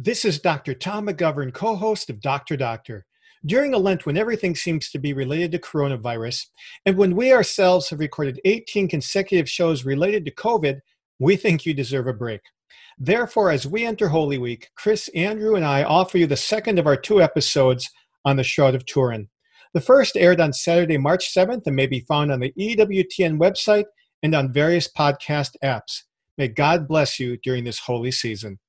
This is Dr. Tom McGovern, co-host of Dr. Doctor. During a Lent when everything seems to be related to coronavirus, and when we ourselves have recorded 18 consecutive shows related to COVID, we think you deserve a break. Therefore, as we enter Holy Week, Chris, Andrew, and I offer you the second of our two episodes on the Shroud of Turin. The first aired on Saturday, March 7th, and may be found on the EWTN website and on various podcast apps. May God bless you during this holy season.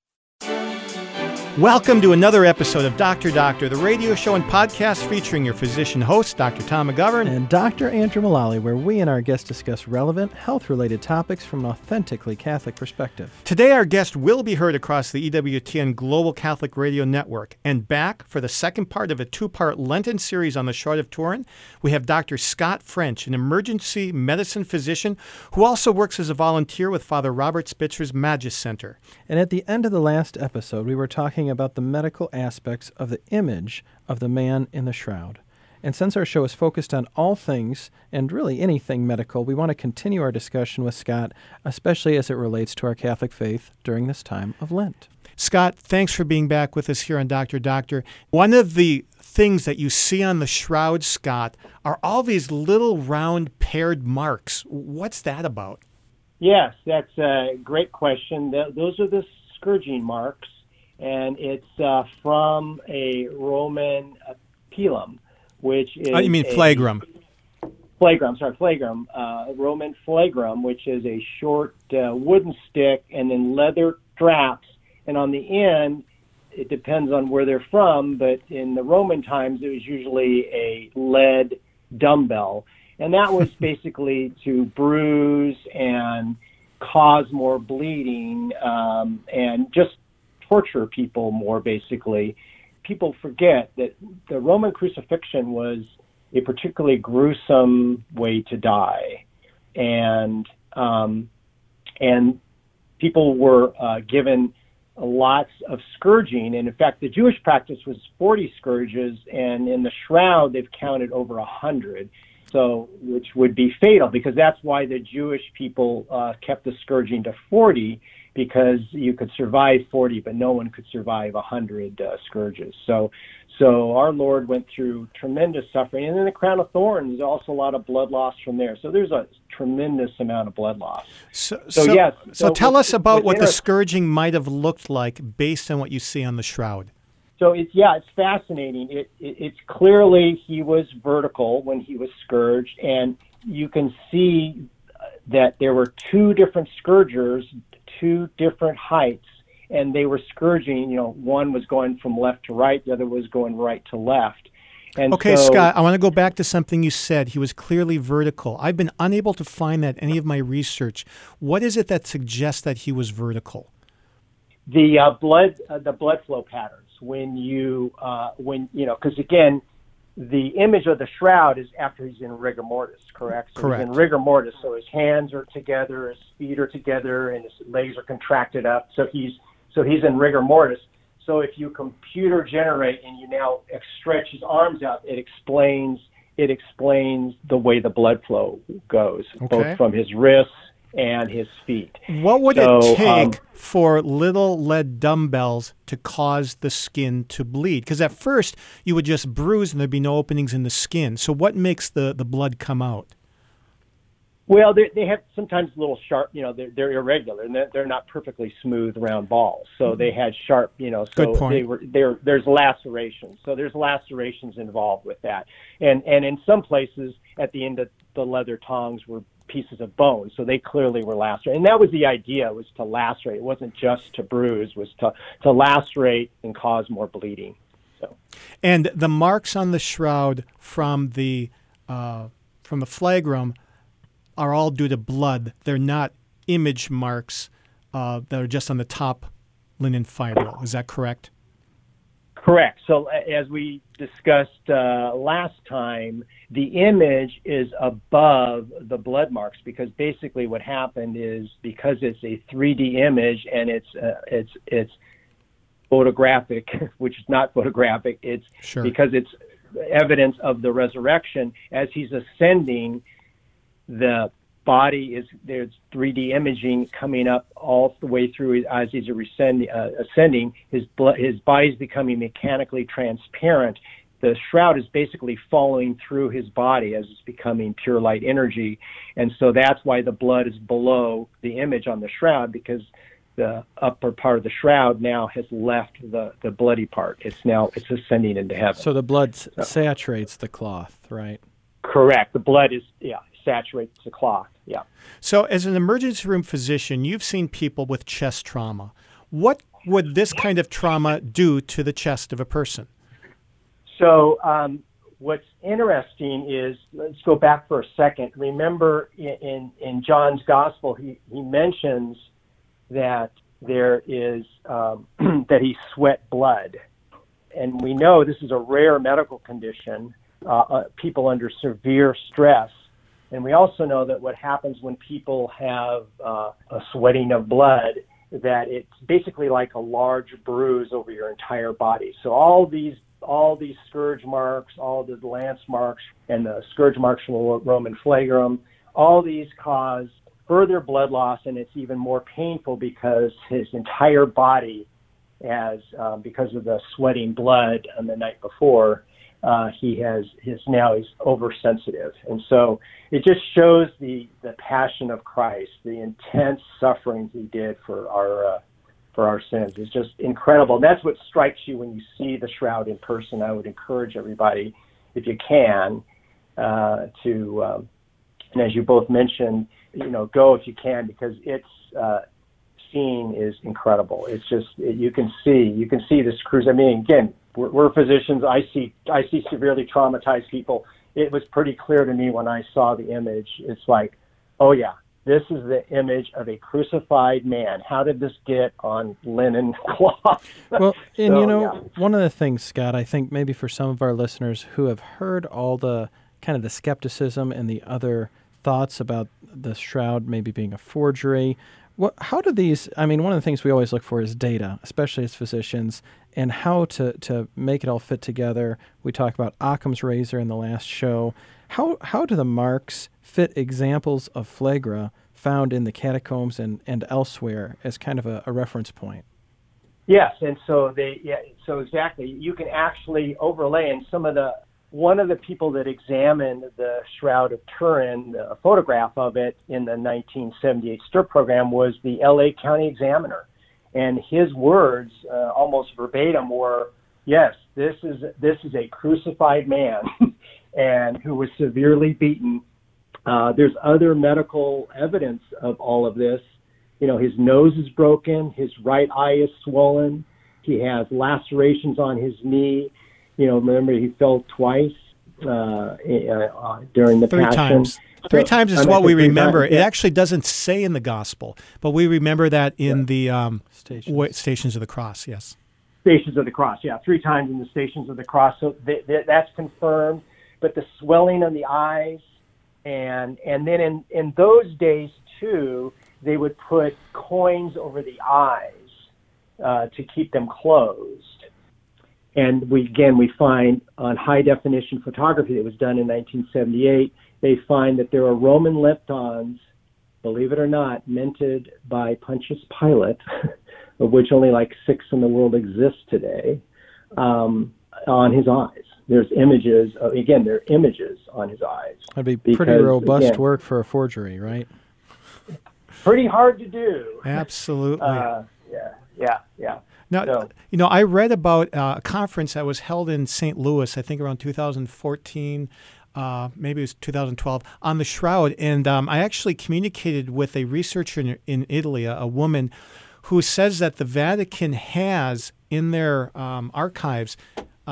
Welcome to another episode of Dr. Doctor, the radio show and podcast featuring your physician hosts, Dr. Tom McGovern and Dr. Andrew Mullally, where we and our guests discuss relevant health-related topics from an authentically Catholic perspective. Today, our guest will be heard across the EWTN Global Catholic Radio Network. And back for the second part of a two-part Lenten series on the Shroud of Turin, we have Dr. Scott French, an emergency medicine physician who also works as a volunteer with Father Robert Spitzer's Magis Center. And at the end of the last episode, we were talking about the medical aspects of the image of the man in the shroud. And since our show is focused on all things and really anything medical, we want to continue our discussion with Scott, especially as it relates to our Catholic faith during this time of Lent. Scott, thanks for being back with us here on Dr. Doctor. One of the things that you see on the shroud, Scott, are all these little round paired marks. What's that about? Yes, that's a great question. Those are the scourging marks. And it's from a Roman pilum, which is... Oh, you mean flagrum. Flagrum. Roman flagrum, which is a short wooden stick and then leather straps. And on the end, it depends on where they're from, but in the Roman times, it was usually a lead dumbbell. And that was basically to bruise and cause more bleeding and just torture people more, basically. People forget that the Roman crucifixion was a particularly gruesome way to die. And people were given lots of scourging. And in fact, the Jewish practice was 40 scourges, and in the shroud, they've counted over 100. So, which would be fatal, because that's why the Jewish people kept the scourging to 40, because you could survive 40, but no one could survive 100 scourges. So our Lord went through tremendous suffering. And then the crown of thorns, also a lot of blood loss from there. So there's a tremendous amount of blood loss. So yes. So tell us about what the scourging might have looked like based on what you see on the shroud. So it's fascinating. It's clearly he was vertical when he was scourged, and you can see that there were two different scourgers, two different heights, and they were scourging. You know, one was going from left to right, the other was going right to left. And okay, so, Scott, I want to go back to something you said. He was clearly vertical. I've been unable to find that in any of my research. What is it that suggests that he was vertical? The blood flow patterns. Because again, the image of the shroud is after he's in rigor mortis, correct? So correct. He's in rigor mortis, so his hands are together, his feet are together, and his legs are contracted up. So he's in rigor mortis. So if you computer generate and you now stretch his arms out, it explains the way the blood flow goes, okay, both from his wrists and his feet. What would it take for little lead dumbbells to cause the skin to bleed? Because at first you would just bruise and there'd be no openings in the skin. So what makes the blood come out? Well, they have sometimes little sharp, they're irregular and they're not perfectly smooth round balls. So they had sharp, so there's lacerations. So there's lacerations involved with that. And in some places at the end of the leather tongs were pieces of bone, so they clearly were lacerated. And that was the idea, was to lacerate. It wasn't just to bruise, was to lacerate and cause more bleeding. So, and the marks on the shroud from the flagrum are all due to blood. They're not image marks that are just on the top linen fibril. Is that correct? Correct. So as we discussed last time, the image is above the blood marks, because basically what happened is, because it's a 3D image and it's photographic, which is not photographic. It's sure, because it's evidence of the resurrection. As he's ascending, the body is, there's 3D imaging coming up all the way through as he's ascending. His body's becoming mechanically transparent. The shroud is basically falling through his body as it's becoming pure light energy. And so that's why the blood is below the image on the shroud, because the upper part of the shroud now has left the bloody part. It's ascending into heaven. So the blood saturates the cloth, right? Correct. The blood is, saturates the cloth, yeah. So as an emergency room physician, you've seen people with chest trauma. What would this kind of trauma do to the chest of a person? So what's interesting is, let's go back for a second. Remember in John's Gospel, he mentions that there is, that he sweat blood. And we know this is a rare medical condition, people under severe stress. And we also know that what happens when people have a sweating of blood, that it's basically like a large bruise over your entire body. So all these scourge marks, all the lance marks, and the scourge marks from the Roman flagrum, all these cause further blood loss, and it's even more painful because his entire body has, because of the sweating blood on the night before, he's oversensitive. And so it just shows the passion of Christ, the intense sufferings he did for our sins. It's just incredible. And that's what strikes you when you see the shroud in person. I would encourage everybody, if you can, and as you both mentioned, go if you can, because its scene is incredible. It's just, you can see this cruise. I mean, again, we're physicians. I see severely traumatized people. It was pretty clear to me when I saw the image. It's like, oh yeah, this is the image of a crucified man. How did this get on linen cloth? Well, and one of the things, Scott, I think maybe for some of our listeners who have heard all the kind of the skepticism and the other thoughts about the shroud maybe being a forgery, how do these, I mean, one of the things we always look for is data, especially as physicians, and how to make it all fit together. We talked about Occam's razor in the last show. How do the marks fit examples of flagra found in the catacombs and elsewhere as kind of a reference point? Yes, and so exactly. You can actually overlay in some of the, one of the people that examined the Shroud of Turin, a photograph of it in the 1978 STIRP program, was the LA County Examiner. And his words, almost verbatim, were, yes, this is a crucified man and who was severely beaten. There's other medical evidence of all of this. His nose is broken. His right eye is swollen. He has lacerations on his knee. Remember, he fell twice during the Passion. Three times is what we remember. Times, yeah. It actually doesn't say in the Gospel, but we remember that in the Stations of the Cross, yes. Stations of the Cross, yeah, 3 times in the Stations of the Cross. So that's confirmed. But the swelling on the eyes, and then in those days, too, they would put coins over the eyes to keep them closed. And we find on high-definition photography that was done in 1978, they find that there are Roman leptons, believe it or not, minted by Pontius Pilate, of which only like 6 in the world exist today, on his eyes. There's images, there are images on his eyes. That'd be pretty robust work for a forgery, right? Pretty hard to do. Absolutely. Yeah. Now, I read about a conference that was held in St. Louis, I think around 2014, maybe it was 2012, on the shroud. And I actually communicated with a researcher in Italy, a woman who says that the Vatican has in their archives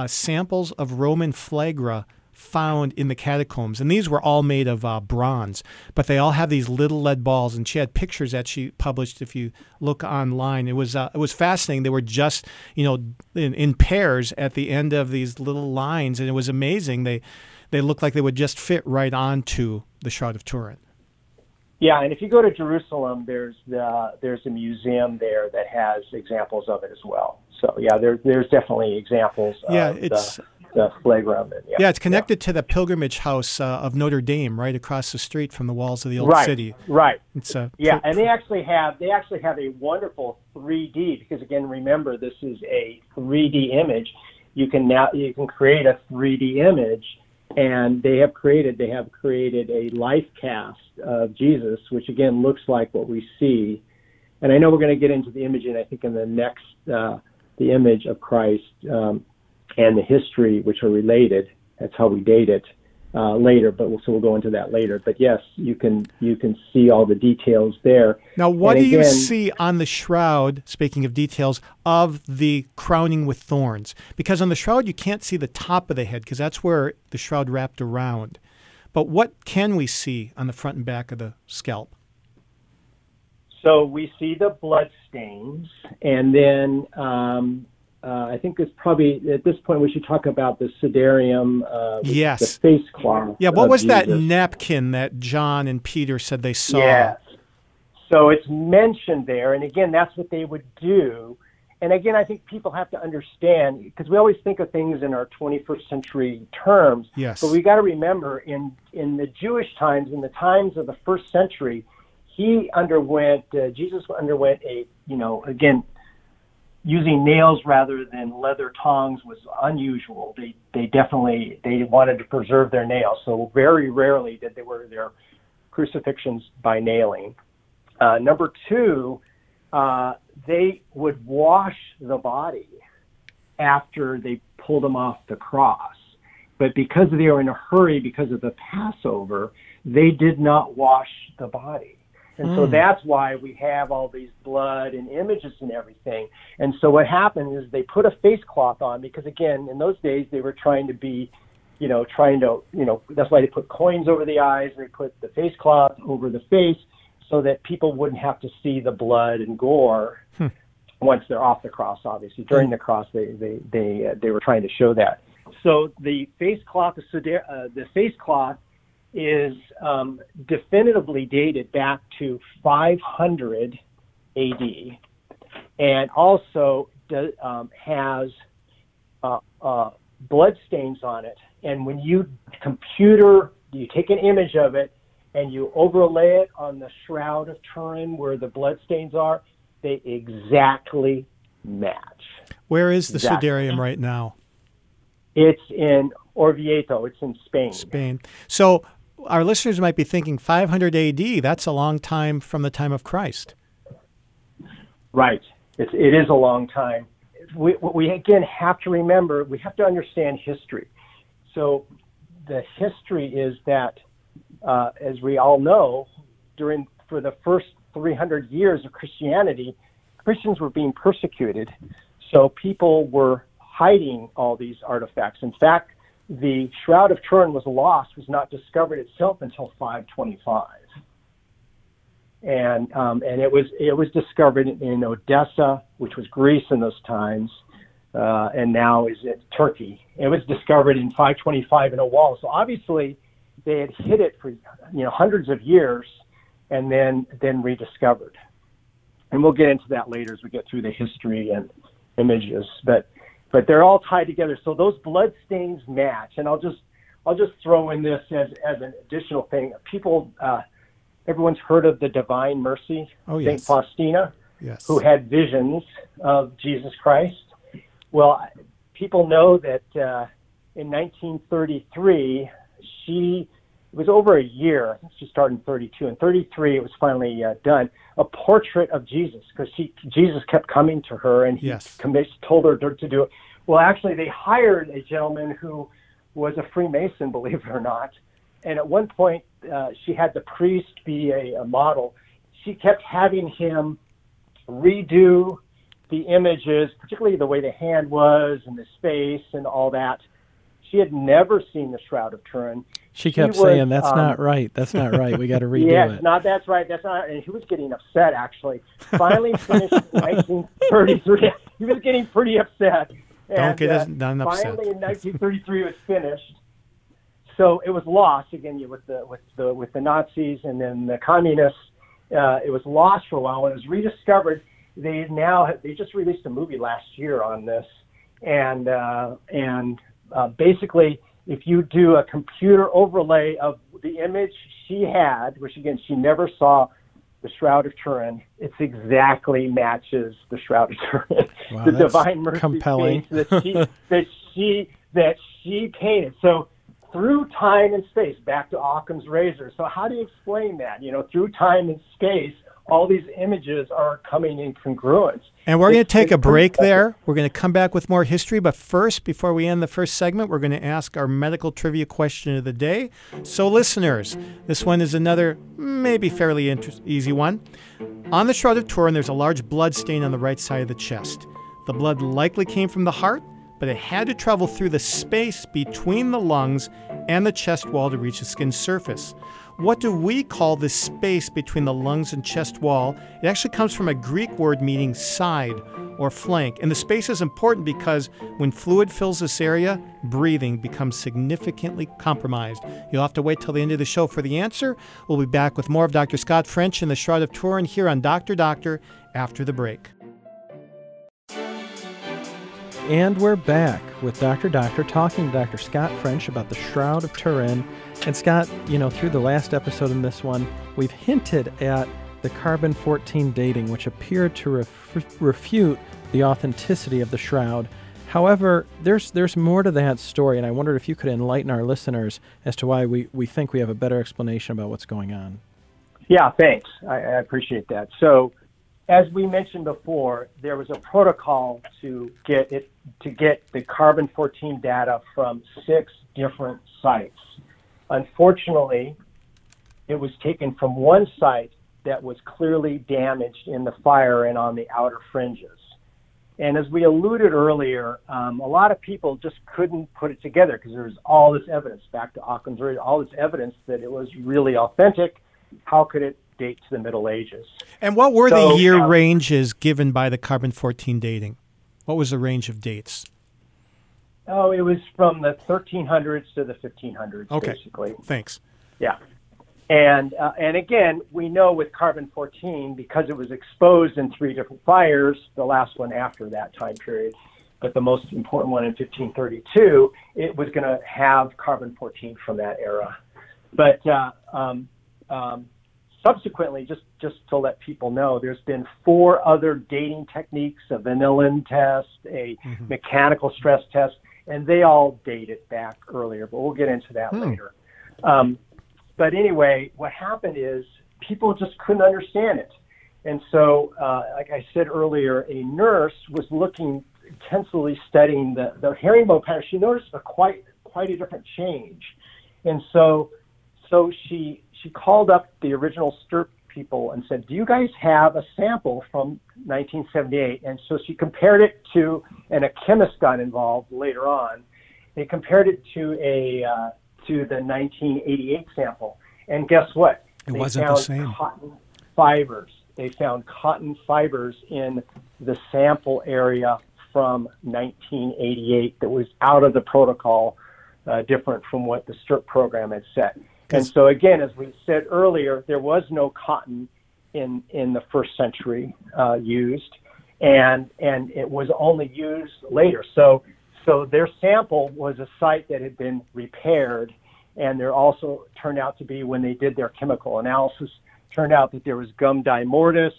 samples of Roman flagra found in the catacombs. And these were all made of bronze, but they all have these little lead balls. And she had pictures that she published. If you look online, it was fascinating. They were just, in pairs at the end of these little lines. And it was amazing. They looked like they would just fit right onto the Shroud of Turin. Yeah. And if you go to Jerusalem, there's a museum there that has examples of it as well. So yeah, there's definitely examples. Yeah. It's the flagrum. Yeah, yeah, it's connected to the pilgrimage house of Notre Dame, right across the street from the walls of the old city. Right. It's a and they actually have a wonderful 3D, because again, remember, this is a 3D image. You can create a 3D image, and they have created a life cast of Jesus, which again looks like what we see. And I know we're going to get into the imaging, I think, in the next, the image of Christ and the history, which are related. That's how we date it later, but we'll go into that later. But yes, you can see all the details there. Now, what do you see on the shroud, speaking of details, of the crowning with thorns? Because on the shroud, you can't see the top of the head, because that's where the shroud wrapped around. But what can we see on the front and back of the scalp? So we see the blood stains, and then I think it's probably, at this point, we should talk about the sidarium, the face cloth. Yeah, what was that napkin that John and Peter said they saw? Yes. So it's mentioned there, and again, that's what they would do. And again, I think people have to understand, because we always think of things in our 21st century terms, yes, but we got to remember in the Jewish times, in the times of the first century, Jesus underwent a, again, using nails rather than leather tongs was unusual. They wanted to preserve their nails. So very rarely did they wear their crucifixions by nailing. Number two, they would wash the body after they pulled them off the cross. But because they were in a hurry, because of the Passover, they did not wash the body. And so that's why we have all these blood and images and everything. And so what happened is they put a face cloth on, because again, in those days they were trying to be, that's why they put coins over the eyes, and they put the face cloth over the face so that people wouldn't have to see the blood and gore once they're off the cross. Obviously, during the cross they were trying to show that. So the face cloth, is definitively dated back to 500 AD, and also has blood stains on it. And when you take an image of it and you overlay it on the Shroud of Turin where the blood stains are, they exactly match. Where is the sudarium right now? It's in Orvieto. It's in Spain. So our listeners might be thinking 500 AD, that's a long time from the time of Christ. Right. It is a long time. We again have to remember, we have to understand history. So the history is that, as we all know, for the first 300 years of Christianity, Christians were being persecuted. So people were hiding all these artifacts. In fact, the Shroud of Turin was not discovered itself until 525, and it was discovered in Odessa, which was Greece in those times, and now is it Turkey. It was discovered in 525 in a wall. So obviously, they had hid it for hundreds of years, and then rediscovered. And we'll get into that later as we get through the history and images, but they're all tied together. So those blood stains match. And I'll just throw in this as an additional thing. People, everyone's heard of the Divine Mercy, Saint Faustina, who had visions of Jesus Christ. Well, people know that in 1933, it was over a year. I think she started in 32. In 33, it was finally done. A portrait of Jesus, because Jesus kept coming to her, and he told her to do it. Well, actually, they hired a gentleman who was a Freemason, believe it or not. And at one point, she had the priest be a model. She kept having him redo the images, particularly the way the hand was and the face and all that. She had never seen the Shroud of Turin. She kept saying, "That's not right. That's not right. We got to redo it." Yeah, that's right. That's not. And he was getting upset. Actually, finally finished in 1933. He was getting pretty upset. And, finally, in 1933, it was finished. So it was lost again with the Nazis and then the communists. It was lost for a while. When it was rediscovered, they just released a movie last year on this, and basically, if you do a computer overlay of the image she had, which again, she never saw the Shroud of Turin, it exactly matches the Shroud of Turin. Wow, the Divine Mercy compelling that she that she painted. So through time and space, back to Occam's razor. So how do you explain that? You know, through time and space, all these images are coming in congruence. And we're going to take a break there. We're going to come back with more history. But first, before we end the first segment, we're going to ask our medical trivia question of the day. So listeners, this one is another maybe fairly easy one. On the Shroud of Turin, there's a large blood stain on the right side of the chest. The blood likely came from the heart, but it had to travel through the space between the lungs and the chest wall to reach the skin surface. What do we call this space between the lungs and chest wall? It actually comes from a Greek word meaning side or flank. And the space is important because when fluid fills this area, breathing becomes significantly compromised. You'll have to wait till the end of the show for the answer. We'll be back with more of Dr. Scott French and the Shroud of Turin here on Dr. Doctor after the break. And we're back with Dr. Doctor talking to Dr. Scott French about the Shroud of Turin. And Scott, you know, through the last episode and this one, we've hinted at the carbon-14 dating, which appeared to refute the authenticity of the shroud. However, there's more to that story, and I wondered if you could enlighten our listeners as to why we think we have a better explanation about what's going on. Yeah, thanks. I appreciate that. So, as we mentioned before, there was a protocol to get the carbon-14 data from 6 different sites. Unfortunately, it was taken from one site that was clearly damaged in the fire and on the outer fringes. And as we alluded earlier, a lot of people just couldn't put it together because there was all this evidence, back to Occam's razor, all this evidence that it was really authentic. How could it date to the Middle Ages? And what were the year ranges given by the carbon-14 dating? What was the range of dates? Oh, it was from the 1300s to the 1500s, okay. Basically. Thanks. Yeah. And again, we know with carbon-14, because it was exposed in 3 different fires, the last one after that time period, but the most important one in 1532, it was going to have carbon-14 from that era. But subsequently, just to let people know, there's been 4 other dating techniques, a vanillin test, a mechanical stress test, and they all date it back earlier, but we'll get into that later. But anyway, what happened is people just couldn't understand it. And so, like I said earlier, a nurse was intensely studying the herringbone pattern. She noticed quite a different change. And so she called up the original STIRP people and said, do you guys have a sample from 1978? And so she compared it to, and a chemist got involved later on, they compared it to the 1988 sample. And guess what? It wasn't the same. They found cotton fibers. They found cotton fibers in the sample area from 1988 that was out of the protocol, different from what the STIRP program had set. And so again, as we said earlier, there was no cotton in the first century used, and it was only used later. So their sample was a site that had been repaired, and there also turned out to be, when they did their chemical analysis, turned out that there was gum dimortis.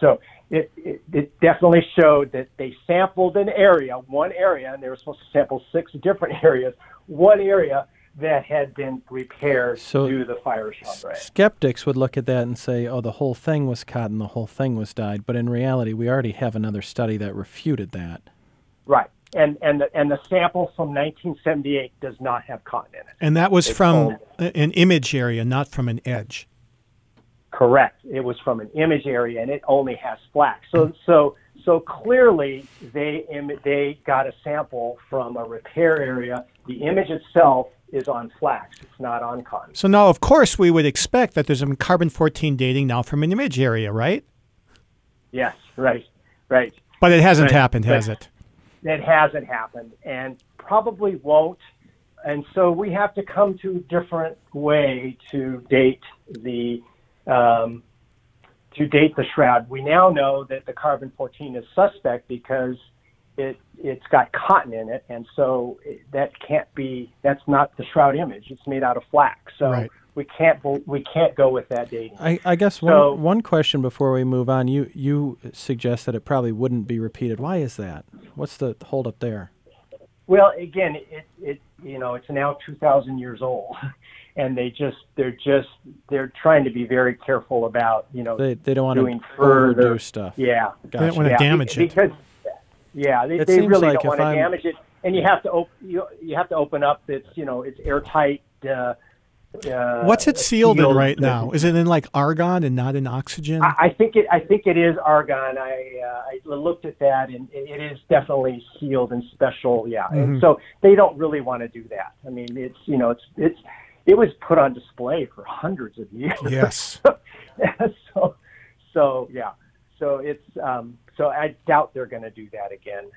So it definitely showed that they sampled an area, one area, and they were supposed to sample 6 different areas, one area that had been repaired due to the fire shock. Skeptics would look at that and say, oh, the whole thing was cotton, the whole thing was dyed. But in reality, we already have another study that refuted that. Right. And the sample from 1978 does not have cotton in it. And that was from an image area, not from an edge. Correct. It was from an image area, and it only has flax. So clearly, they got a sample from a repair area. The image itself is on flax. It's not on cotton. So now, of course, we would expect that there's some carbon-14 dating now from an image area, right? Yes, right. But it hasn't happened, has it? It hasn't happened and probably won't. And so we have to come to a different way to date the shroud. We now know that the carbon-14 is suspect because it's got cotton in it, and so that can't be. That's not the shroud image. It's made out of flax, so right. we can't go with that dating. I guess one question before we move on. You suggest that it probably wouldn't be repeated. Why is that? What's the hold up there? Well, again, it's now 2,000 years old, and they're trying to be very careful about they don't want to overdo stuff. Yeah, gotcha. They don't want to damage it. Because, yeah, they really like don't want to damage it, and you have to open up. It's it's airtight. What's it sealed in right now? Is it in like argon and not in oxygen? I think it is argon. I looked at that, and it is definitely sealed and special. Yeah, mm-hmm. And so they don't really want to do that. I mean, it was put on display for hundreds of years. Yes. so yeah. So it's so I doubt they're going to do that again.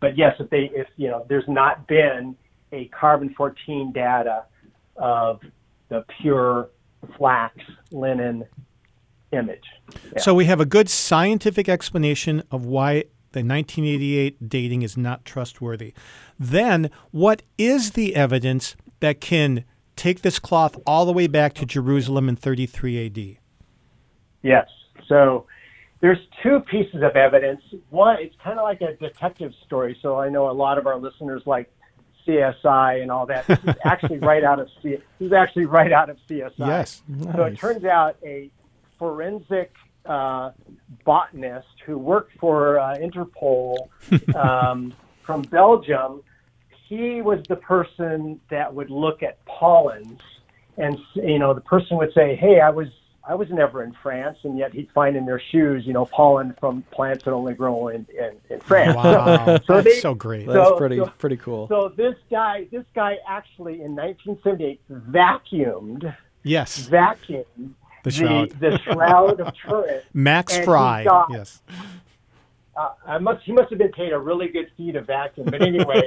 But yes, if there's not been a carbon-14 data of the pure flax linen image. Yeah. So we have a good scientific explanation of why the 1988 dating is not trustworthy. Then what is the evidence that can take this cloth all the way back to Jerusalem in 33 AD? Yes. So there's two pieces of evidence. One, it's kind of like a detective story. So I know a lot of our listeners like CSI and all that. This is actually right out of CSI. Yes. Nice. So it turns out a forensic botanist who worked for Interpol from Belgium, he was the person that would look at pollens, and the person would say, "Hey, I was never in France," and yet he'd find in their shoes, pollen from plants that only grow in France. Wow, that's so great. That's pretty cool. So this guy actually in 1978 vacuumed the Shroud of Turin. Max Fry. Yes. He must have been paid a really good fee to vacuum. But anyway,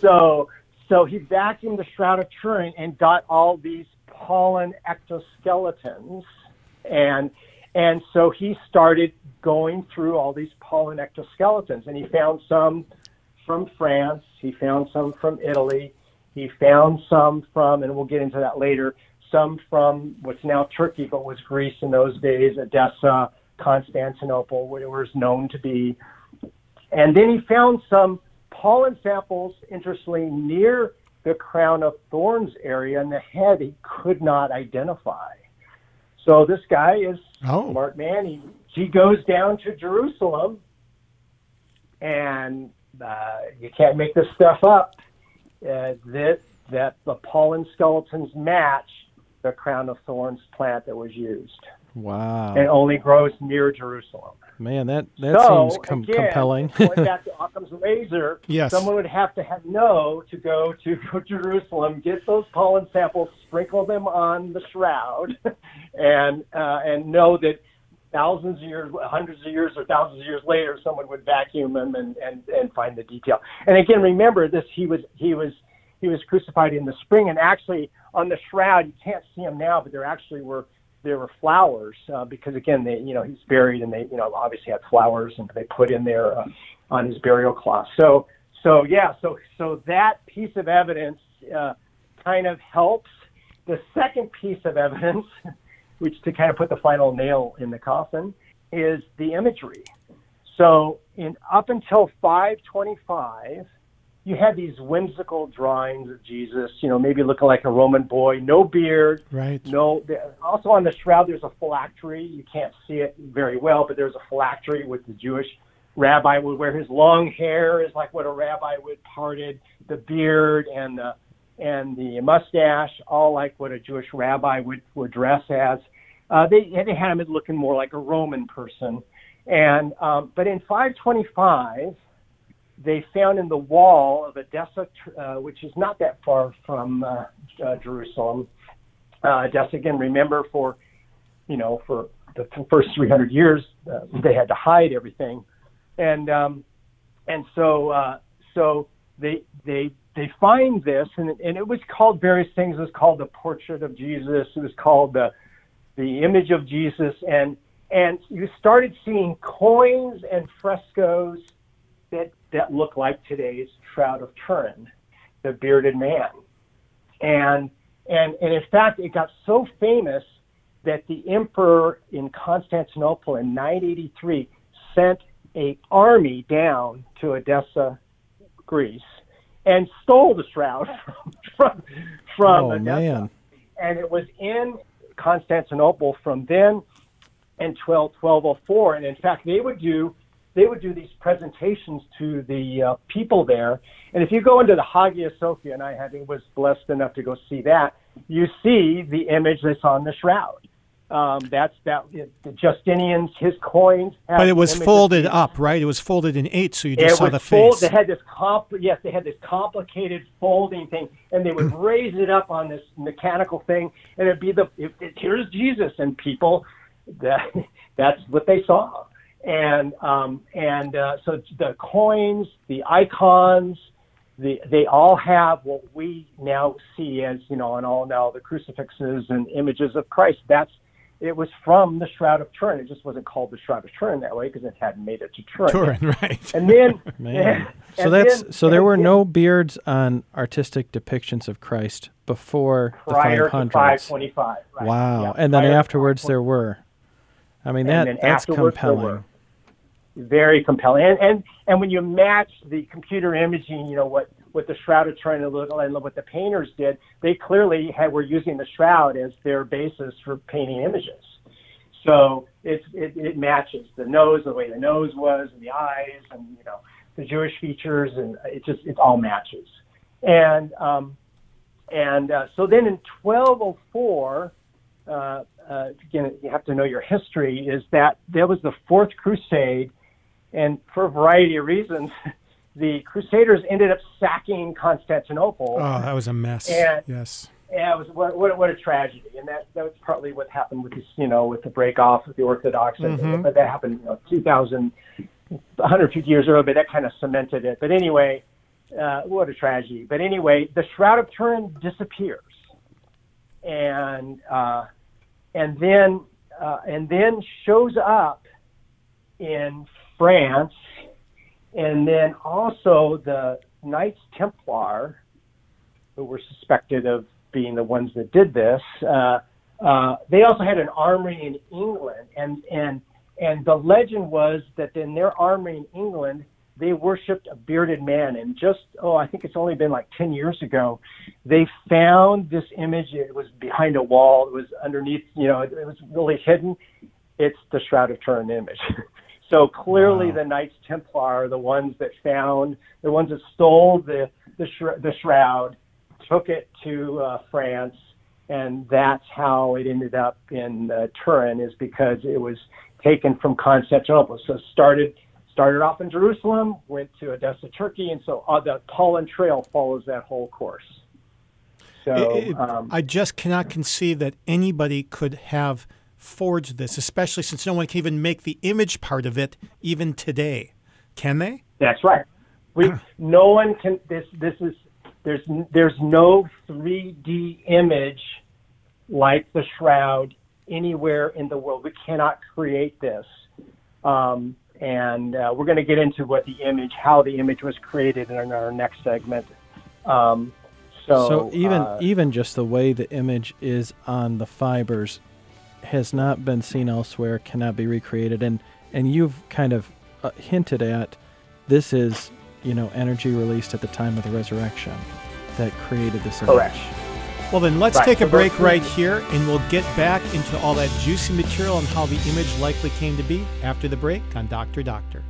so he vacuumed the Shroud of Turin and got all these pollen ectoskeletons, and so he started going through all these pollen ectoskeletons, and he found some from France, he found some from Italy, he found some from, and we'll get into that later, some from what's now Turkey but was Greece in those days, Edessa, Constantinople, where it was known to be. And then he found some pollen samples, interestingly, near the crown of thorns area in the head he could not identify. So this guy is a smart man. He goes down to Jerusalem, and you can't make this stuff up, that the pollen skeletons match the crown of thorns plant that was used. Wow. It only grows near Jerusalem. Man, that seems compelling. Going back to Occam's razor, yes. Someone would have to go to Jerusalem, get those pollen samples, sprinkle them on the shroud, and know that thousands of years, hundreds of years, or thousands of years later, someone would vacuum them and find the detail. And again, remember this: he was crucified in the spring, and actually on the shroud you can't see him now, but there were flowers because, again, he's buried, and they obviously had flowers, and they put in there on his burial cloth. So that piece of evidence kind of helps. The second piece of evidence, which to kind of put the final nail in the coffin, is the imagery. So up until 525, you had these whimsical drawings of Jesus, maybe looking like a Roman boy, no beard. Right. No. Also on the shroud, there's a phylactery. You can't see it very well, but there's a phylactery with the Jewish rabbi would wear. His long hair is like what a rabbi would parted, the beard and the mustache, all like what a Jewish rabbi would dress as. They had him looking more like a Roman person. And but in 525, they found in the wall of Edessa, which is not that far from Jerusalem. Edessa, again, remember for the first 300 years, they had to hide everything, and so they find this, and it was called various things. It was called the portrait of Jesus. It was called the image of Jesus, and And you started seeing coins and frescoes that look like today's Shroud of Turin, the bearded man. And in fact, it got so famous that the emperor in Constantinople in 983 sent an army down to Edessa, Greece, and stole the shroud from Edessa. Man. And it was in Constantinople from then until 1204. And in fact, they would do these presentations to the people there. And if you go into the Hagia Sophia, and I was blessed enough to go see that, you see the image that's on the shroud. The Justinian's, his coins. But it was folded up, right? It was folded in 8, so you just saw the face. They had this complicated folding thing, and they would raise it up on this mechanical thing, and it'd be here's Jesus, and people, that's what they saw. So the coins, the icons, they all have what we now see as, and all now the crucifixes and images of Christ. It was from the Shroud of Turin. It just wasn't called the Shroud of Turin that way because it hadn't made it to Turin. Turin, right. And then... there were no beards on artistic depictions of Christ before the 500s. Prior to 525. Right. Wow. Yeah, and then afterwards there were. I mean, that's compelling. Very compelling. And when you match the computer imaging, what the Shroud of Turin and what the painters did, they clearly were using the shroud as their basis for painting images. So it matches the nose, the way the nose was, and the eyes, and the Jewish features, and it all matches. So then in 1204, again, you have to know your history, is that there was the Fourth Crusade, and for a variety of reasons, the Crusaders ended up sacking Constantinople. Oh, that was a mess. And, yes. Yeah, it was what a tragedy, and that was partly what happened with this, with the break off of the Orthodox, and but that happened 150 years earlier, but that kind of cemented it. But anyway, what a tragedy. But anyway, the Shroud of Turin disappears, and then shows up in France. And then also the Knights Templar, who were suspected of being the ones that did this, they also had an armory in England. And the legend was that in their armory in England, they worshipped a bearded man. And I think it's only been like 10 years ago, they found this image. It was behind a wall. It was underneath, it was really hidden. It's the Shroud of Turin image. So clearly, wow. The Knights Templar are the ones that stole the shroud, took it to France, and that's how it ended up in Turin, is because it was taken from Constantinople. So started off in Jerusalem, went to Odessa, Turkey, and so the Pollan Trail follows that whole course. So I just cannot conceive that anybody could have forged this, especially since no one can even make the image part of it even today. Can they? That's right. No one can. There's no 3D image like the shroud anywhere in the world. We cannot create this. We're going to get into how the image was created in our next segment. So even just the way the image is on the fibers has not been seen elsewhere, cannot be recreated, and you've kind of hinted at this is, energy released at the time of the resurrection that created this image. Correct. Well, then let's take a break right here, and we'll get back into all that juicy material and how the image likely came to be after the break on Dr. Doctor.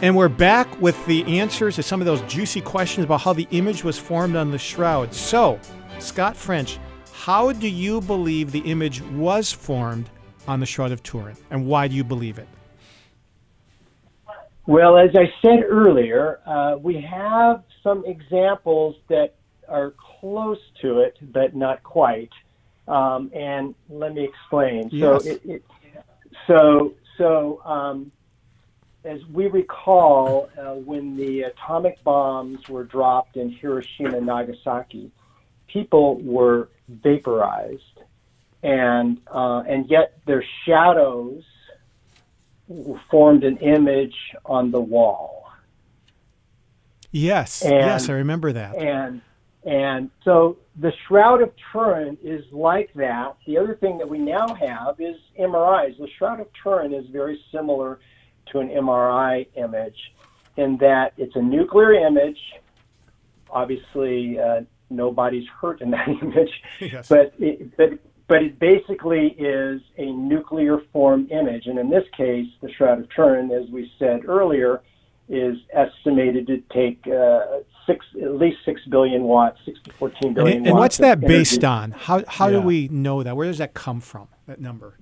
And we're back with the answers to some of those juicy questions about how the image was formed on the shroud. So, Scott French, how do you believe the image was formed on the Shroud of Turin, and why do you believe it? Well, as I said earlier, we have some examples that are close to it, but not quite. And let me explain. Yes. As we recall, when the atomic bombs were dropped in Hiroshima and Nagasaki, people were vaporized, And yet their shadows formed an image on the wall. Yes, yes, I remember that. And so the Shroud of Turin is like that. The other thing that we now have is MRIs. The Shroud of Turin is very similar to an MRI image in that it's a nuclear image. Obviously, nobody's hurt in that image, yes. But it basically is a nuclear form image. And in this case, the Shroud of Turin, as we said earlier, is estimated to take at least 6 billion watts, 6 to 14 billion watts. And what's that based on? How do we know that? Where does that come from, that number?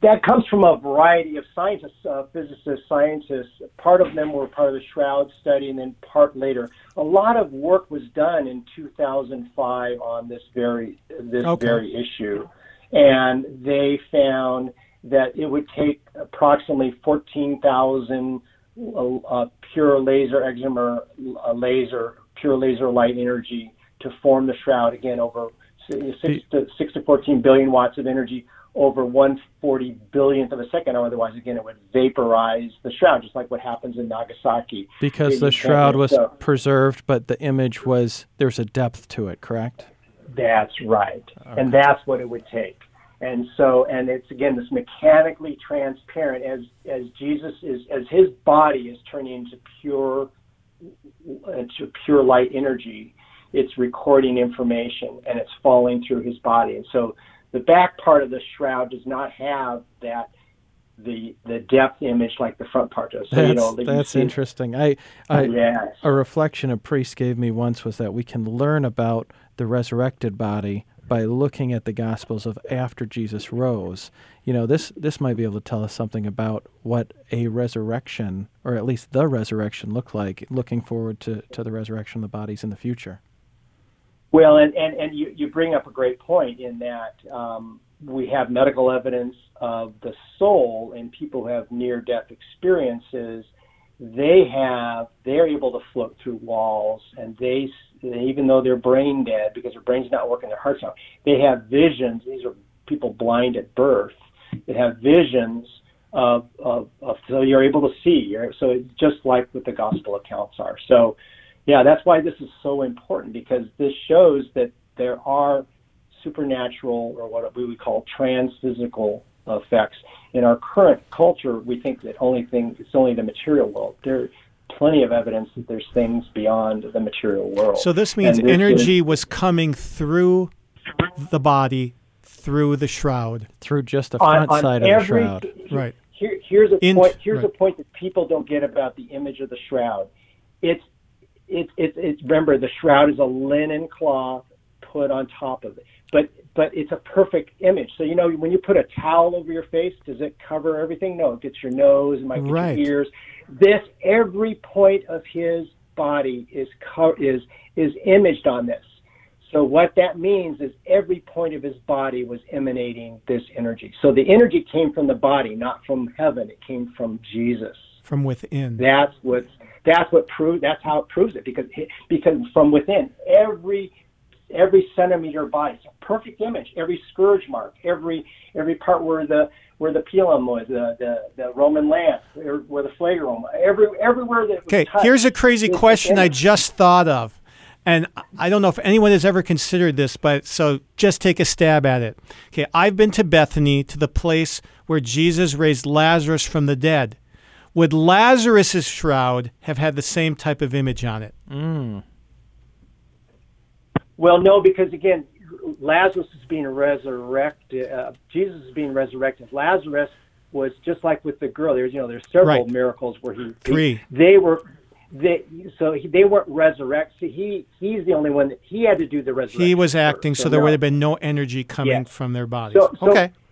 That comes from a variety of scientists, physicists, scientists. Part of them were part of the Shroud study, and then part later. A lot of work was done in 2005 on this very issue, and they found that it would take approximately 14,000 pure laser excimer laser, pure laser light energy to form the Shroud. Again, over 6 to 14 billion watts of energy over 140 billionth of a second, or otherwise, again, it would vaporize the Shroud, just like what happens in Nagasaki. Because the Shroud was preserved, but the image was, there's a depth to it, correct? That's right. Okay. And that's what it would take. And so, and it's, again, this mechanically transparent, as Jesus is, as his body is turning into pure light energy, it's recording information, and it's falling through his body. And so, the back part of the Shroud does not have that the depth image like the front part does. So, that's interesting. A reflection a priest gave me once was that we can learn about the resurrected body by looking at the Gospels of after Jesus rose. You know, this might be able to tell us something about what a resurrection, or at least the resurrection, looked like, looking forward to the resurrection of the bodies in the future. Well, and you bring up a great point in that we have medical evidence of the soul, and people who have near-death experiences, they're able to float through walls, and they even though they're brain dead, because their brain's not working, their heart's not, they have visions. These are people blind at birth. They have visions of so you're able to see. So it's just like what the gospel accounts are. So. Yeah, that's why this is so important, because this shows that there are supernatural, or what we would call transphysical, effects. In our current culture, we think that it's only the material world. There's plenty of evidence that there's things beyond the material world. So this means energy was coming through the body, through the Shroud, through just the front side of the Shroud. Right. Here's a point that people don't get about the image of the Shroud. Remember, the Shroud is a linen cloth put on top of it, but it's a perfect image. So, you know, when you put a towel over your face, does it cover everything? No, it gets your nose, it might get your ears. Every point of his body is imaged on this. So what that means is every point of his body was emanating this energy. So the energy came from the body, not from heaven. It came from Jesus. From within. That's how it proves it, because from within, every centimeter of body, it's a perfect image. Every scourge mark, every part where the pilum was, the Roman lance, where the flagrum, everywhere that. Okay, here's a crazy question I just thought of, and I don't know if anyone has ever considered this, but so just take a stab at it. Okay, I've been to Bethany, to the place where Jesus raised Lazarus from the dead. Would Lazarus's shroud have had the same type of image on it? Mm. Well, no, because again, Lazarus is being resurrected. Jesus is being resurrected. Lazarus was just like with the girl. There's several miracles where he three. They weren't resurrected. So he's the only one that he had to do the resurrection. He was acting, so there would have been no energy coming from their bodies.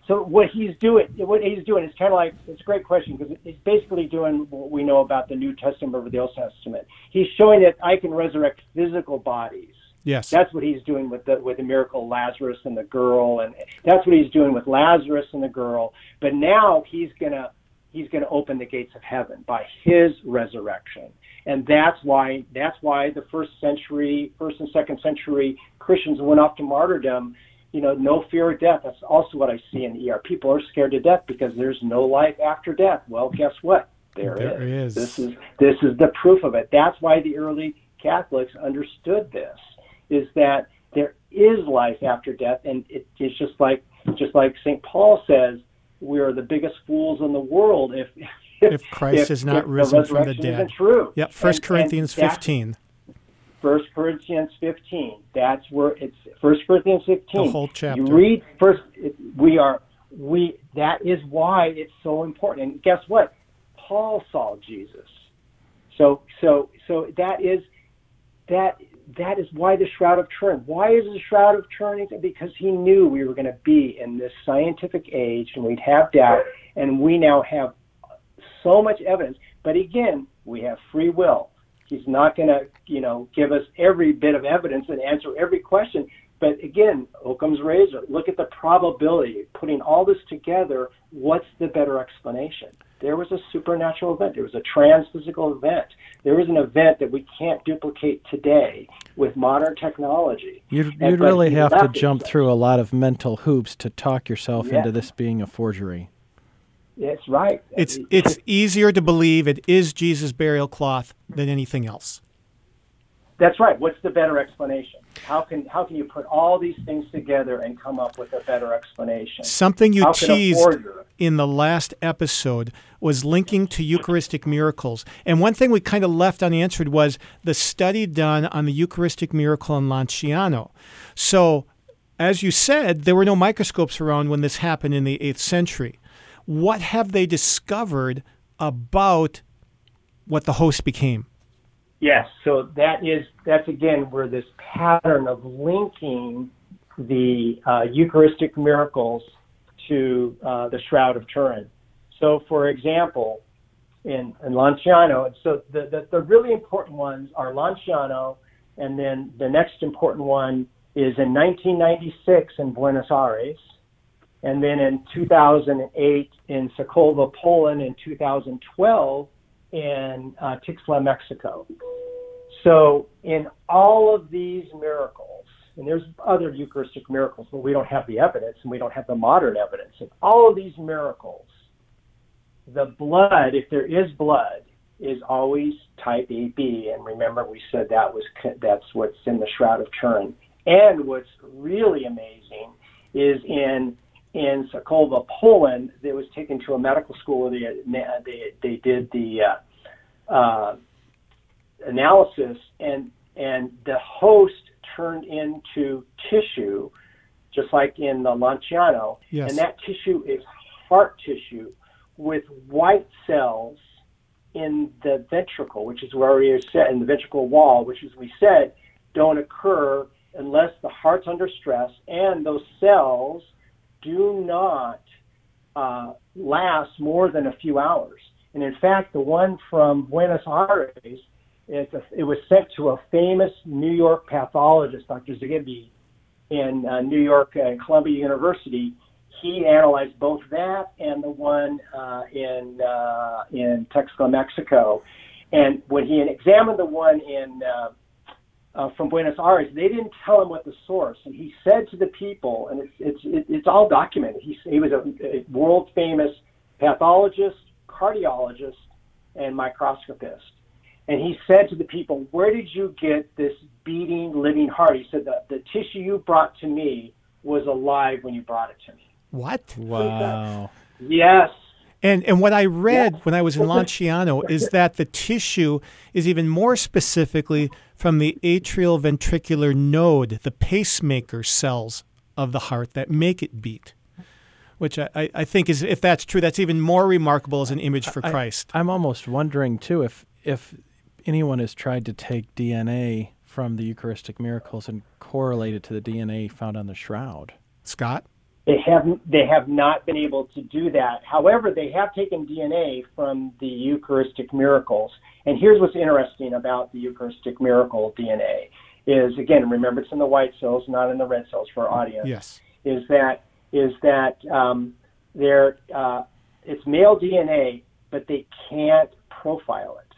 So what he's doing, is kind of like, it's a great question, because he's basically doing what we know about the New Testament over the Old Testament. He's showing that I can resurrect physical bodies. Yes. That's what he's doing with the miracle Lazarus and the girl, and that's what he's doing with Lazarus and the girl. But now he's gonna open the gates of heaven by his resurrection. And that's why the first and second century Christians went off to martyrdom, you know, no fear of death. That's also what I see in the ER. People are scared to death because there's no life after death. Well, guess what? There is. This is the proof of it. That's why the early Catholics understood this, is that there is life after death, and it's just like St. Paul says, we are the biggest fools in the world if Christ is not risen from the dead. Isn't true. Yep. 1 Corinthians 15. 1 Corinthians 15. That's where it's 1 Corinthians 15. The whole chapter. You read first. That is why it's so important. And guess what? Paul saw Jesus. So that is why the Shroud of Turin. Why is the Shroud of Turin? Because he knew we were going to be in this scientific age and we'd have doubt, and we now have so much evidence. But again, we have free will. He's not going to, give us every bit of evidence and answer every question. But again, Occam's razor, look at the probability. Putting all this together, what's the better explanation? There was a supernatural event. There was a transphysical event. There was an event that we can't duplicate today with modern technology. You'd really have to jump through a lot of mental hoops to talk yourself into this being a forgery. That's right. It's easier to believe it is Jesus' burial cloth than anything else. That's right. What's the better explanation? How can you put all these things together and come up with a better explanation? Something you teased in the last episode was linking to Eucharistic miracles. And one thing we kind of left unanswered was the study done on the Eucharistic miracle in Lanciano. So, as you said, there were no microscopes around when this happened in the 8th century. What have they discovered about what the host became? Yes, so that's again where this pattern of linking the Eucharistic miracles to the Shroud of Turin. So, for example, in Lanciano, so the really important ones are Lanciano, and then the next important one is in 1996 in Buenos Aires, and then in 2008 in Sokółka, Poland, in 2012 in Tixla, Mexico. So in all of these miracles, and there's other Eucharistic miracles, but we don't have the evidence and we don't have the modern evidence. In all of these miracles, the blood, if there is blood, is always type AB. And remember, we said that's what's in the Shroud of Turin. And what's really amazing is in Sokółka, Poland, that was taken to a medical school where they did the analysis, and the host turned into tissue, just like in the Lanciano, and that tissue is heart tissue with white cells in the ventricle, which is where we are set in the ventricle wall, which, as we said, don't occur unless the heart's under stress, and those cells do not last more than a few hours. And in fact, the one from Buenos Aires, it was sent to a famous New York pathologist, Dr. Zagibbe, in New York, Columbia University. He analyzed both that and the one in Texcoco, Mexico. And when he examined the one from Buenos Aires, they didn't tell him what the source. And he said to the people, and it's all documented. He was a world famous pathologist, cardiologist, and microscopist. And he said to the people, "Where did you get this beating, living heart?" He said, "The tissue you brought to me was alive when you brought it to me." What? Wow. Yes. And what I read when I was in Lanciano is that the tissue is even more specifically from the atrial ventricular node, the pacemaker cells of the heart that make it beat, which I think is, if that's true, that's even more remarkable as an image for Christ. I'm almost wondering, too, if anyone has tried to take DNA from the Eucharistic miracles and correlate it to the DNA found on the Shroud. Scott? They have not been able to do that. However, they have taken DNA from the Eucharistic miracles. And here's what's interesting about the Eucharistic miracle DNA is, again, remember it's in the white cells, not in the red cells for our audience. Yes. Is that it's male DNA, but they can't profile it.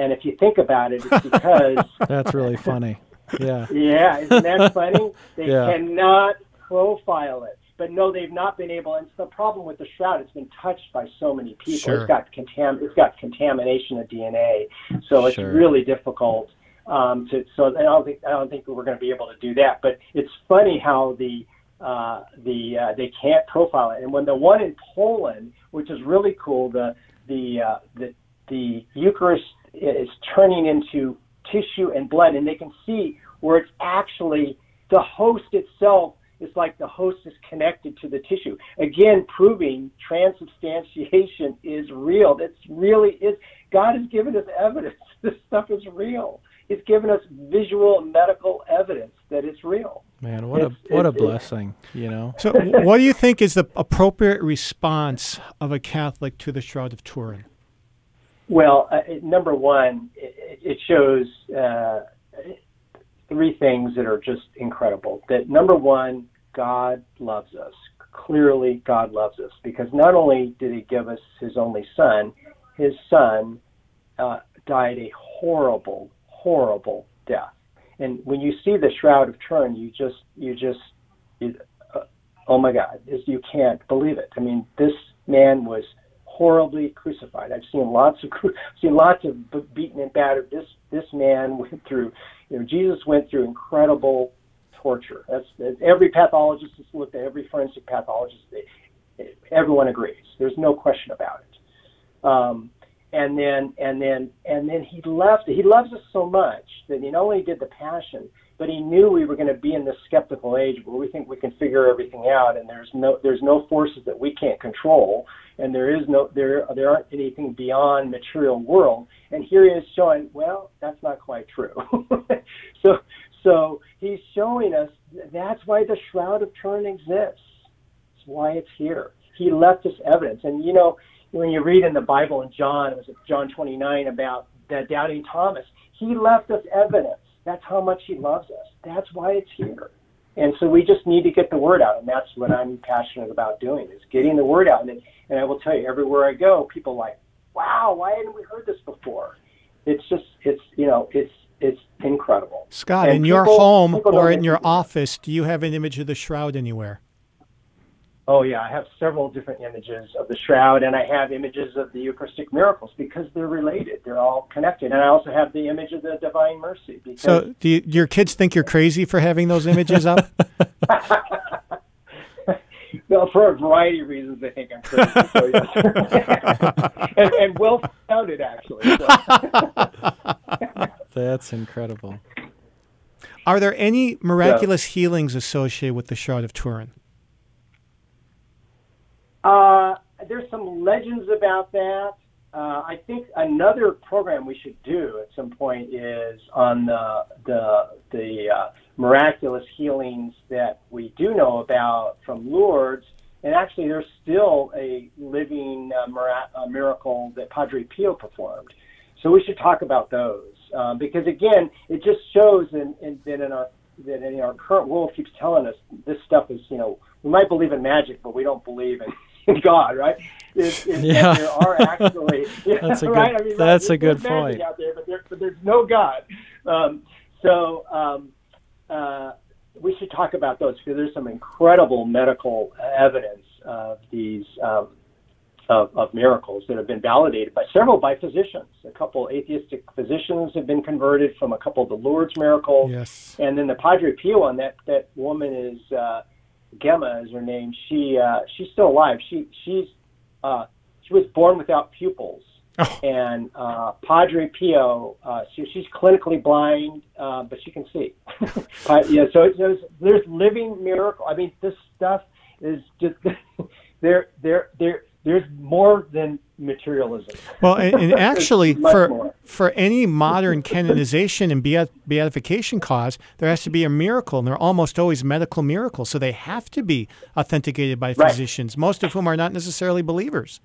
And if you think about it, it's because that's really funny. Yeah. Yeah, isn't that funny? They cannot profile it. But no, they've not been able. And it's the problem with the shroud. It's been touched by so many people. Sure. It's got contamination of DNA. So it's really difficult. I don't think we're going to be able to do that. But it's funny how they can't profile it. And when the one in Poland, which is really cool, the Eucharist is turning into tissue and blood, and they can see where it's actually the host itself. It's like the host is connected to the tissue. Again, proving transubstantiation is real. That's really is. God has given us evidence. This stuff is real. He's given us visual medical evidence that it's real. Man, what a blessing, you know. So what do you think is the appropriate response of a Catholic to the Shroud of Turin? Well, number one, it shows three things that are just incredible. That number one, God loves us. Clearly, God loves us, because not only did he give us his only son, his son died a horrible, horrible death. And when you see the Shroud of Turin, you just oh my God, you can't believe it. I mean, this man was horribly crucified. I've seen lots of beaten and battered. This man went through, you know, Jesus went through incredible torture. That's every pathologist has looked at, every forensic pathologist. Everyone agrees. There's no question about it. And then he left. He loves us so much that he not only did the passion, but he knew we were going to be in this skeptical age where we think we can figure everything out, and there's no forces that we can't control, and there aren't anything beyond material world. And here he is showing, well, that's not quite true. so he's showing us that's why the Shroud of Turin exists. It's why it's here. He left us evidence. And you know, when you read in the Bible in John, it was John 29 about that doubting Thomas, he left us evidence. That's how much he loves us. That's why it's here. And so we just need to get the word out, and that's what I'm passionate about doing, is getting the word out. And I will tell you, everywhere I go, people are like, wow, why hadn't we heard this before? It's incredible. Scott, and in your home or in your office, do you have an image of the Shroud anywhere? Oh, yeah, I have several different images of the Shroud, and I have images of the Eucharistic miracles because they're related. They're all connected. And I also have the image of the Divine Mercy. So do your kids think you're crazy for having those images up? Well, for a variety of reasons, they think I'm crazy. So, yeah. and well-founded, actually. So. That's incredible. Are there any miraculous healings associated with the Shroud of Turin? There's some legends about that. I think another program we should do at some point is on the miraculous healings that we do know about from Lourdes. And actually, there's still a living miracle that Padre Pio performed. So we should talk about those because, again, it just shows that in our current world keeps telling us this stuff is, you know, we might believe in magic, but we don't believe in God, right? That there are actually, right? I mean, that's a good point. Out there, but there's no God. We should talk about those because there's some incredible medical evidence of these of miracles that have been validated by physicians. A couple atheistic physicians have been converted from a couple of the Lourdes miracles. Yes. And then the Padre Pio one, that woman is. Gemma is her name. She's still alive. She was born without pupils, and Padre Pio. She's clinically blind, but she can see. There's living miracle. I mean, this stuff is just There's more than materialism. Well, and actually, for any modern canonization and beatification cause, there has to be a miracle, and they're almost always medical miracles, so they have to be authenticated by physicians, most of whom are not necessarily believers.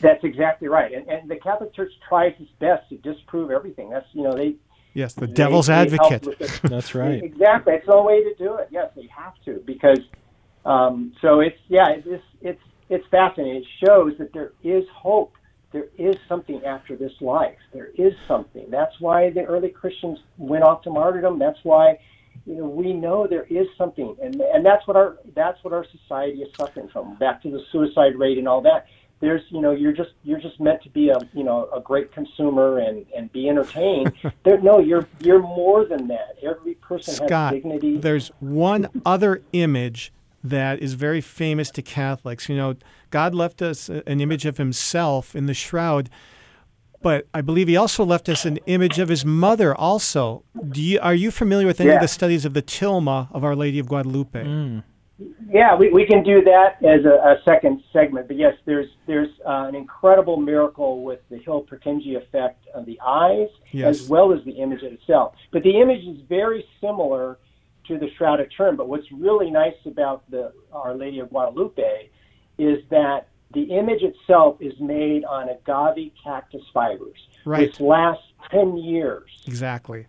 That's exactly right, and the Catholic Church tries its best to disprove everything. That's, you know, they. Yes, the devil's advocate. That's right. Exactly, it's the only way to do it. Yes, they have to because. It's fascinating. It shows that there is hope. There is something after this life. There is something. That's why the early Christians went off to martyrdom. That's why you know, we know there is something, and that's what our society is suffering from. Back to the suicide rate and all that. There's, you know, you're just meant to be a great consumer and be entertained. No, you're more than that. Every person, Scott, has dignity. There's one other image that is very famous to Catholics. You know, God left us an image of himself in the shroud, but I believe he also left us an image of his mother also. Are you familiar with any of the studies of the tilma of Our Lady of Guadalupe? Mm. Yeah, we can do that as a second segment. But yes, there's an incredible miracle with the Hill-Purkinje effect of the eyes, as well as the image itself. But the image is very similar to the Shroud of Turin. But what's really nice about the Our Lady of Guadalupe is that the image itself is made on agave cactus fibers, which lasts 10 years. Exactly.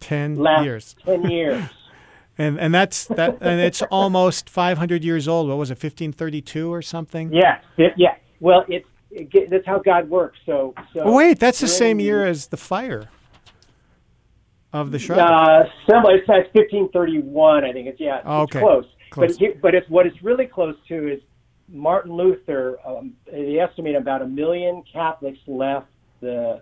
10 years. And that's that, and it's almost 500 years old. What was it, 1532 or something? Yeah. Well, that's how God works. So wait, that's the same year as the fire of the shrub. It's 1531, I think. It's close. But it's what it's really close to is Martin Luther. They estimate about 1 million Catholics left the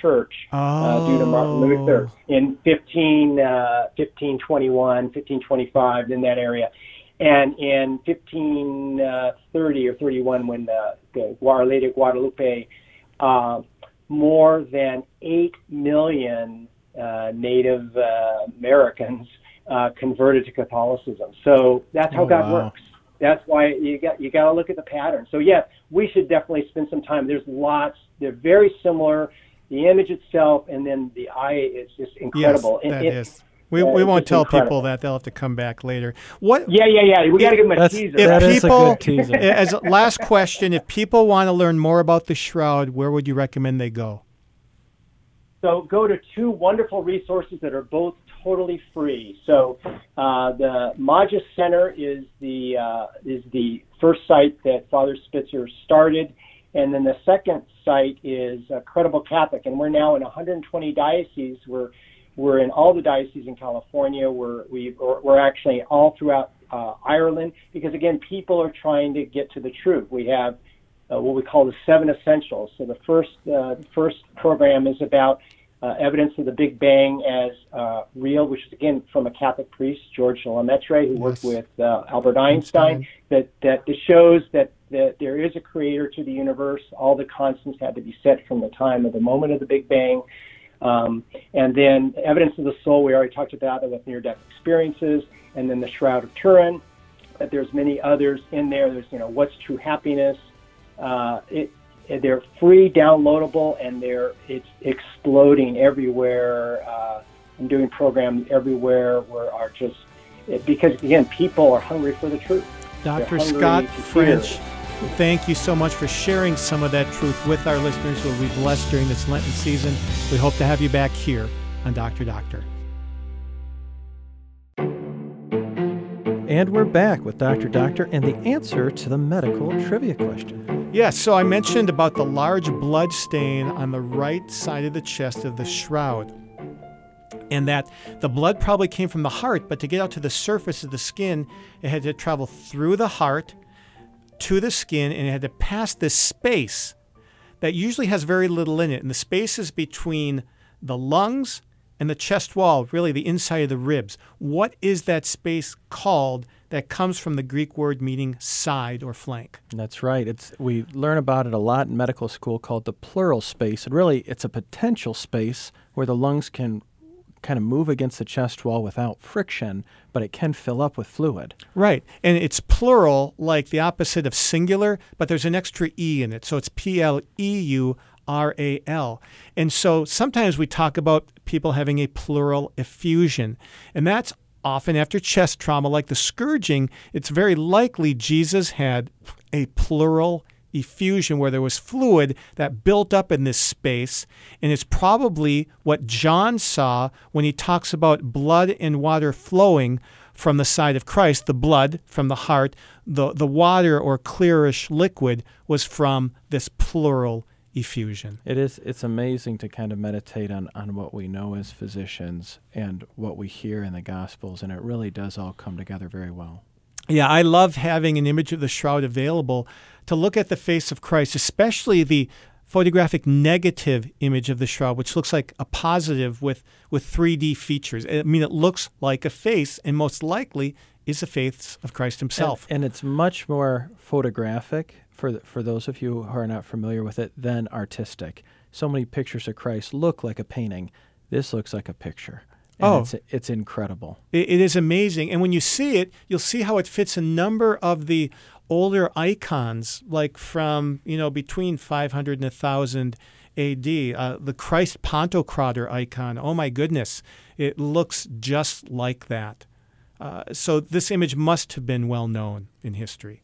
church due to Martin Luther in 1521, 1525, in that area. And in 1530 or 31, when the Our Lady of Guadalupe, more than 8 million Native Americans converted to Catholicism. So that's how God works. That's why you got to look at the pattern. So yes, we should definitely spend some time. There's lots. They're very similar. The image itself, and then the eye is just incredible. Yes, that is. We won't tell people that. They'll have to come back later. What? Yeah. We got to give them a teaser. That is a good teaser. As last question, if people want to learn more about the Shroud, where would you recommend they go? So go to two wonderful resources that are both totally free. So the Magis Center is the first site that Father Spitzer started, and then the second site is Credible Catholic, and we're now in 120 dioceses. We're in all the dioceses in California. We're actually all throughout Ireland, because again, people are trying to get to the truth. We have what we call the seven essentials. So the first program is about evidence of the Big Bang as real, which is again from a Catholic priest, George de la Mettrie, who worked with Albert Einstein, that shows that there is a creator to the universe. All the constants had to be set from the time of the moment of the Big Bang. And then evidence of the soul, we already talked about that with near-death experiences, and then the Shroud of Turin. But there's many others in there. There's, what's true happiness. They're free, downloadable, and it's exploding everywhere. I'm doing programs everywhere because again, people are hungry for the truth. Dr. Scott French, thank you so much for sharing some of that truth with our listeners who will be blessed during this Lenten season. We hope to have you back here on Dr. Doctor. And we're back with Dr. Doctor and the answer to the medical trivia question. Yes, so I mentioned about the large blood stain on the right side of the chest of the shroud, and that the blood probably came from the heart, but to get out to the surface of the skin, it had to travel through the heart to the skin, and it had to pass this space that usually has very little in it. And the space is between the lungs and the chest wall, really the inside of the ribs. What is that space called? That comes from the Greek word meaning side or flank. That's right. We learn about it a lot in medical school, called the pleural space. And really, it's a potential space where the lungs can kind of move against the chest wall without friction, but it can fill up with fluid. Right. And it's plural, like the opposite of singular, but there's an extra E in it. So it's Pleural. And so sometimes we talk about people having a pleural effusion, and that's often after chest trauma, like the scourging. It's very likely Jesus had a pleural effusion where there was fluid that built up in this space, and it's probably what John saw when he talks about blood and water flowing from the side of Christ. The blood from the heart, the water or clearish liquid was from this pleural effusion. It's amazing to kind of meditate on what we know as physicians and what we hear in the Gospels, and it really does all come together very well. Yeah, I love having an image of the shroud available to look at the face of Christ, especially the photographic negative image of the shroud, which looks like a positive with 3D features. I mean, it looks like a face, and most likely is the face of Christ himself. And it's much more photographic, for those of you who are not familiar with it, than artistic. So many pictures of Christ look like a painting. This looks like a picture. And it's incredible. It is amazing. And when you see it, you'll see how it fits a number of the older icons, like from, you know, between 500 and 1000 A.D. The Christ Pantocrator icon. Oh, my goodness. It looks just like that. So this image must have been well known in history.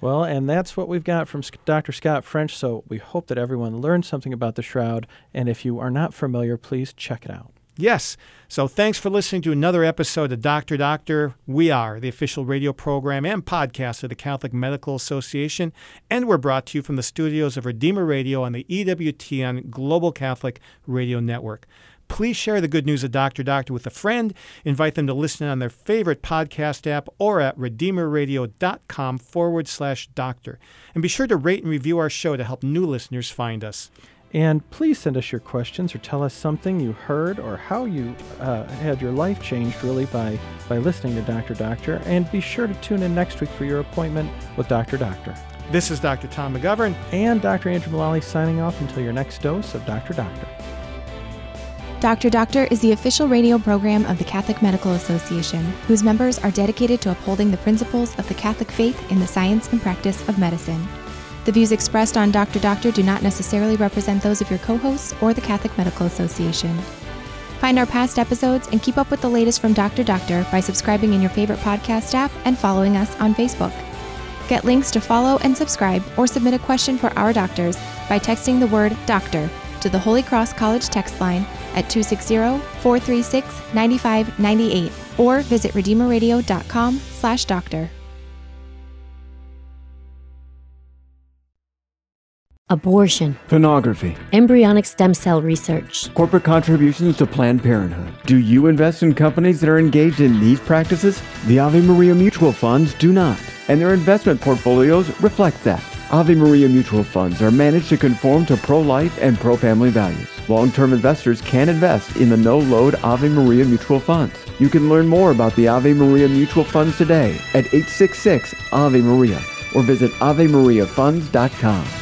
Well, and that's what we've got from Dr. Scott French, so we hope that everyone learned something about the shroud. And if you are not familiar, please check it out. Yes. So thanks for listening to another episode of Dr. Doctor. We are the official radio program and podcast of the Catholic Medical Association, and we're brought to you from the studios of Redeemer Radio on the EWTN Global Catholic Radio Network. Please share the good news of Dr. Doctor with a friend. Invite them to listen on their favorite podcast app or at redeemerradio.com/doctor. And be sure to rate and review our show to help new listeners find us. And please send us your questions or tell us something you heard or how you had your life changed really by listening to Dr. Doctor. And be sure to tune in next week for your appointment with Dr. Doctor. This is Dr. Tom McGovern and Dr. Andrew Mullally signing off until your next dose of Dr. Doctor. Dr. Doctor is the official radio program of the Catholic Medical Association, whose members are dedicated to upholding the principles of the Catholic faith in the science and practice of medicine. The views expressed on Dr. Doctor do not necessarily represent those of your co-hosts or the Catholic Medical Association. Find our past episodes and keep up with the latest from Dr. Doctor by subscribing in your favorite podcast app and following us on Facebook. Get links to follow and subscribe or submit a question for our doctors by texting the word DOCTOR to the Holy Cross College text line at 260-436-9598 or visit redeemerradio.com/doctor. Abortion. Pornography. Embryonic stem cell research. Corporate contributions to Planned Parenthood. Do you invest in companies that are engaged in these practices? The Ave Maria Mutual Funds do not, and their investment portfolios reflect that. Ave Maria Mutual Funds are managed to conform to pro-life and pro-family values. Long-term investors can invest in the no-load Ave Maria Mutual Funds. You can learn more about the Ave Maria Mutual Funds today at 866-AVE-MARIA or visit AveMariaFunds.com.